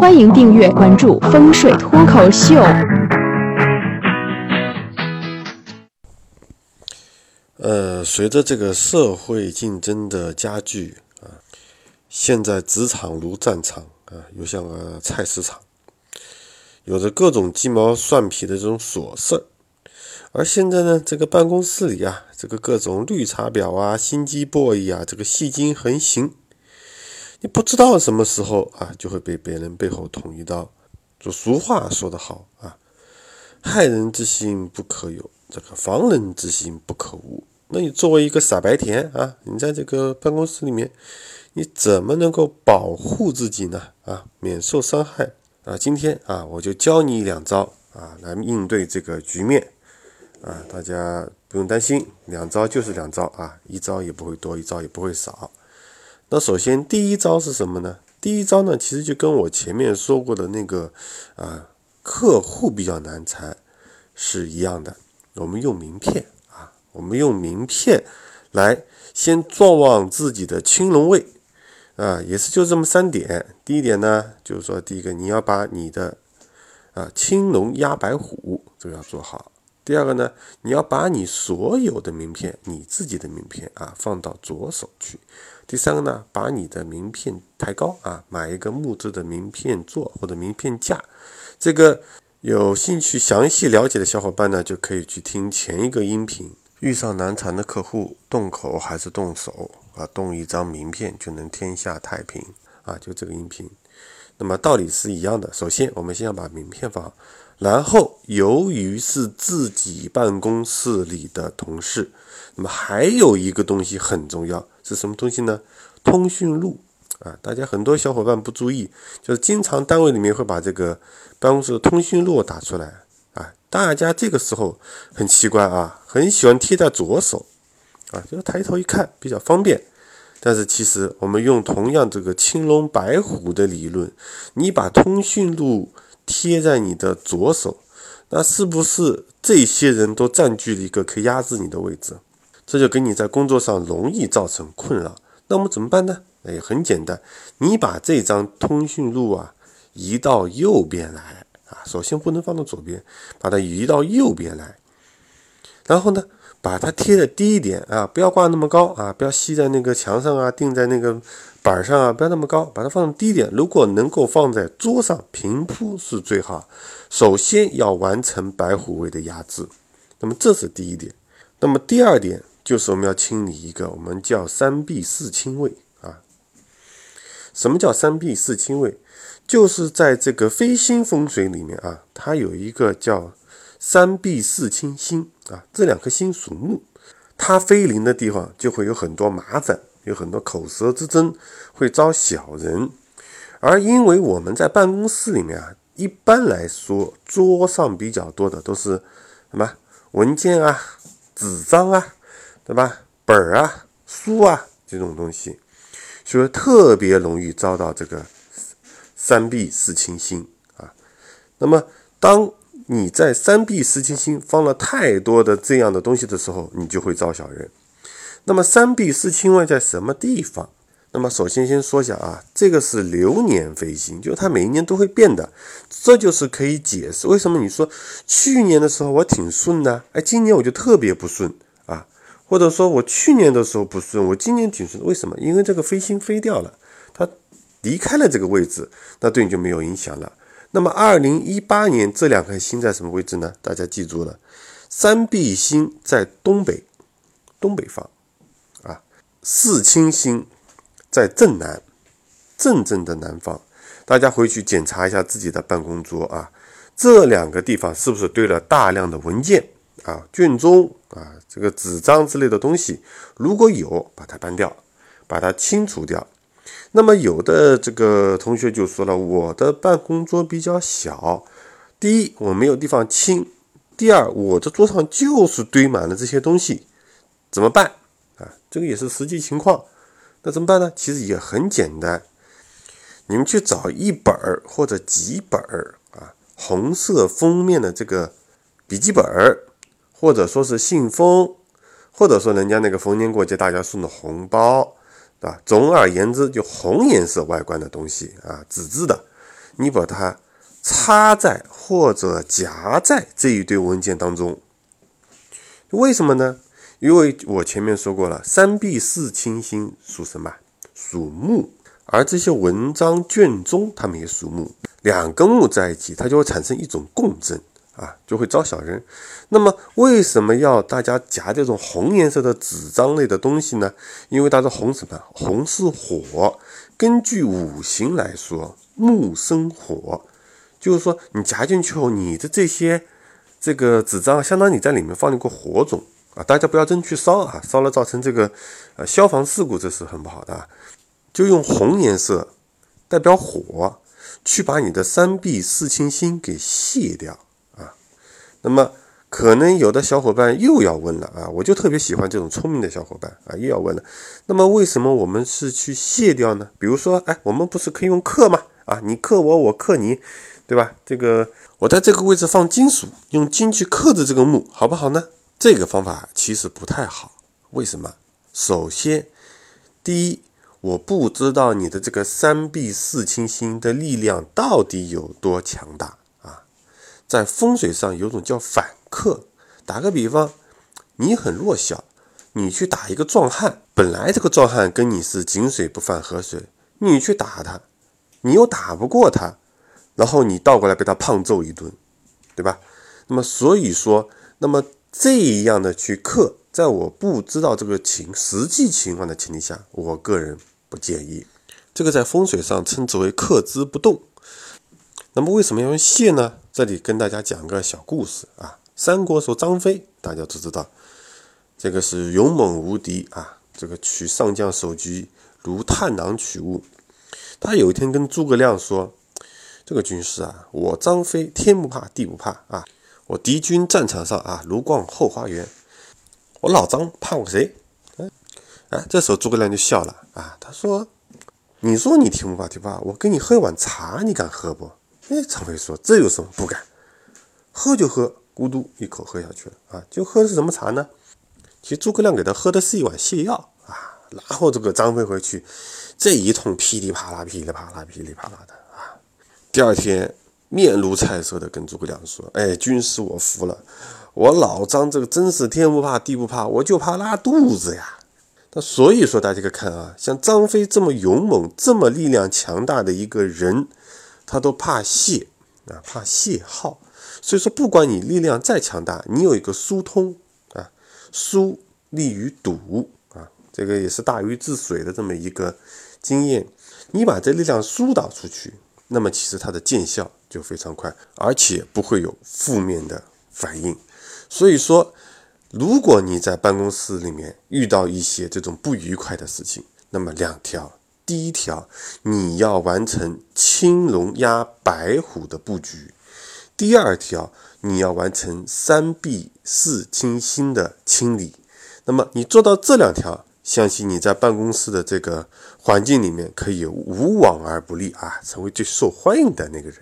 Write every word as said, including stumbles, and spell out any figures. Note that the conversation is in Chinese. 欢迎订阅关注风水脱口秀。呃，随着这个社会竞争的加剧啊，现在职场如战场啊，又像个菜市场，有着各种鸡毛蒜皮的这种琐事儿。而现在呢，这个办公室里啊，这个各种绿茶婊啊、心机 boy 啊，这个戏精横行。你不知道什么时候啊，就会被别人背后捅一刀。就俗话说得好啊，害人之心不可有，这个防人之心不可无。那你作为一个傻白甜啊，你在这个办公室里面，你怎么能够保护自己呢？啊，免受伤害啊！今天啊，我就教你两招啊，来应对这个局面啊。大家不用担心，两招就是两招啊，一招也不会多，一招也不会少。那首先第一招是什么呢？第一招呢，其实就跟我前面说过的那个啊，客户比较难缠是一样的。我们用名片啊，我们用名片来先壮旺自己的青龙位啊，也是就这么三点。第一点呢，就是说第一个你要把你的啊青龙压白虎这个要做好。第二个呢，你要把你所有的名片，你自己的名片啊，放到左手去。第三个呢，把你的名片抬高啊，买一个木质的名片座或者名片架。这个有兴趣详细了解的小伙伴呢，就可以去听前一个音频。遇上难缠的客户，动口还是动手啊？动一张名片就能天下太平啊！就这个音频。那么道理是一样的，首先我们先要把名片放好，然后由于是自己办公室里的同事，那么还有一个东西很重要，是什么东西呢？通讯录啊！大家很多小伙伴不注意，就是经常单位里面会把这个办公室的通讯录打出来啊，大家这个时候很奇怪啊，很喜欢贴在左手啊，就是抬头一看比较方便。但是其实我们用同样这个青龙白虎的理论，你把通讯录贴在你的左手，那是不是这些人都占据了一个可以压制你的位置？这就给你在工作上容易造成困扰。那我们怎么办呢？哎，很简单，你把这张通讯录啊移到右边来啊，首先不能放到左边，把它移到右边来，然后呢把它贴的低一点啊，不要挂那么高啊，不要吸在那个墙上啊，钉在那个板上啊，不要那么高，把它放低一点。如果能够放在桌上平铺是最好，首先要完成白虎位的压制。那么这是第一点。那么第二点就是我们要清理一个我们叫三碧四清位啊。什么叫三碧四清位？就是在这个飞星风水里面啊，它有一个叫三碧四清星啊，这两颗星属木，它飞临的地方就会有很多麻烦，有很多口舌之争，会招小人。而因为我们在办公室里面啊，一般来说桌上比较多的都是什么文件啊、纸张啊，对吧？本啊、书啊这种东西，所以特别容易遭到这个三碧四清星啊。那么当你在三碧四清星放了太多的这样的东西的时候，你就会招小人。那么三碧四清位在什么地方？那么首先先说一下啊，这个是流年飞星，就是它每一年都会变的，这就是可以解释为什么你说去年的时候我挺顺的，哎，今年我就特别不顺啊，或者说我去年的时候不顺，我今年挺顺，为什么？因为这个飞星飞掉了，它离开了这个位置，那对你就没有影响了。那么二零一八年这两颗星在什么位置呢？大家记住了，三碧星在东北东北方啊，四清星在正南正正的南方。大家回去检查一下自己的办公桌啊，这两个地方是不是堆了大量的文件啊、卷宗啊、这个纸张之类的东西？如果有，把它搬掉，把它清除掉。那么有的这个同学就说了，我的办公桌比较小，第一我没有地方清，第二我的桌上就是堆满了这些东西，怎么办啊？这个也是实际情况。那怎么办呢？其实也很简单，你们去找一本或者几本啊红色封面的这个笔记本，或者说是信封，或者说人家那个逢年过节大家送的红包啊，总而言之就红颜色外观的东西啊，纸质的，你把它插在或者夹在这一堆文件当中。为什么呢？因为我前面说过了，三碧四清星属什么？属木。而这些文章卷宗它们也属木，两个木在一起，它就会产生一种共振啊，就会招小人。那么为什么要大家夹这种红颜色的纸张类的东西呢？因为它是红什么？红是火。根据五行来说，木生火，就是说你夹进去后，你的这些这个纸张相当于你在里面放了一个火种啊，大家不要真去烧啊，烧了造成这个呃消防事故，这是很不好的啊。就用红颜色代表火，去把你的三碧四清星给卸掉啊。那么可能有的小伙伴又要问了啊，我就特别喜欢这种聪明的小伙伴啊，又要问了，那么为什么我们是去卸掉呢？比如说，哎，我们不是可以用克吗？啊，你克我，我克你，对吧？这个我在这个位置放金属，用金去克制这个木，好不好呢？这个方法其实不太好。为什么？首先，第一，我不知道你的这个三碧四清星的力量到底有多强大啊！在风水上有种叫反克。打个比方，你很弱小，你去打一个壮汉，本来这个壮汉跟你是井水不犯河水，你去打他，你又打不过他，然后你倒过来被他胖揍一顿，对吧？那么所以说，那么这样的去克，在我不知道这个情实际情况的前提下，我个人不建议。这个在风水上称之为克之不动。那么为什么要用蟹呢？这里跟大家讲个小故事啊。三国时候张飞大家都知道，这个是勇猛无敌啊，这个取上将首级如探囊取物。他有一天跟诸葛亮说，这个军师啊，我张飞天不怕地不怕啊，我敌军战场上啊如逛后花园，我老张怕我谁？哎，这时候诸葛亮就笑了啊，他说：“你说你听不怕听不怕，我跟你喝一碗茶，你敢喝不？”哎，张飞说：“这有什么不敢？喝就喝。”咕嘟一口喝下去了啊，就喝的是什么茶呢？其实诸葛亮给他喝的是一碗泻药啊。然后这个张飞回去，这一通噼里啪啦、噼里啪啦、噼里啪啦的啊。第二天面如菜色的跟诸葛亮说：“哎，军师，我服了。”我老张这个真是天不怕地不怕，我就怕拉肚子呀。那所以说大家看啊，像张飞这么勇猛这么力量强大的一个人，他都怕泄啊，怕泄耗。所以说不管你力量再强大，你有一个疏通啊，疏利于堵啊，这个也是大禹治水的这么一个经验。你把这力量疏导出去，那么其实它的见效就非常快，而且不会有负面的反应。所以说，如果你在办公室里面遇到一些这种不愉快的事情，那么两条。第一条，你要完成青龙压白虎的布局；第二条，你要完成三碧四清星的清理。那么你做到这两条，相信你在办公室的这个环境里面可以无往而不利啊，成为最受欢迎的那个人。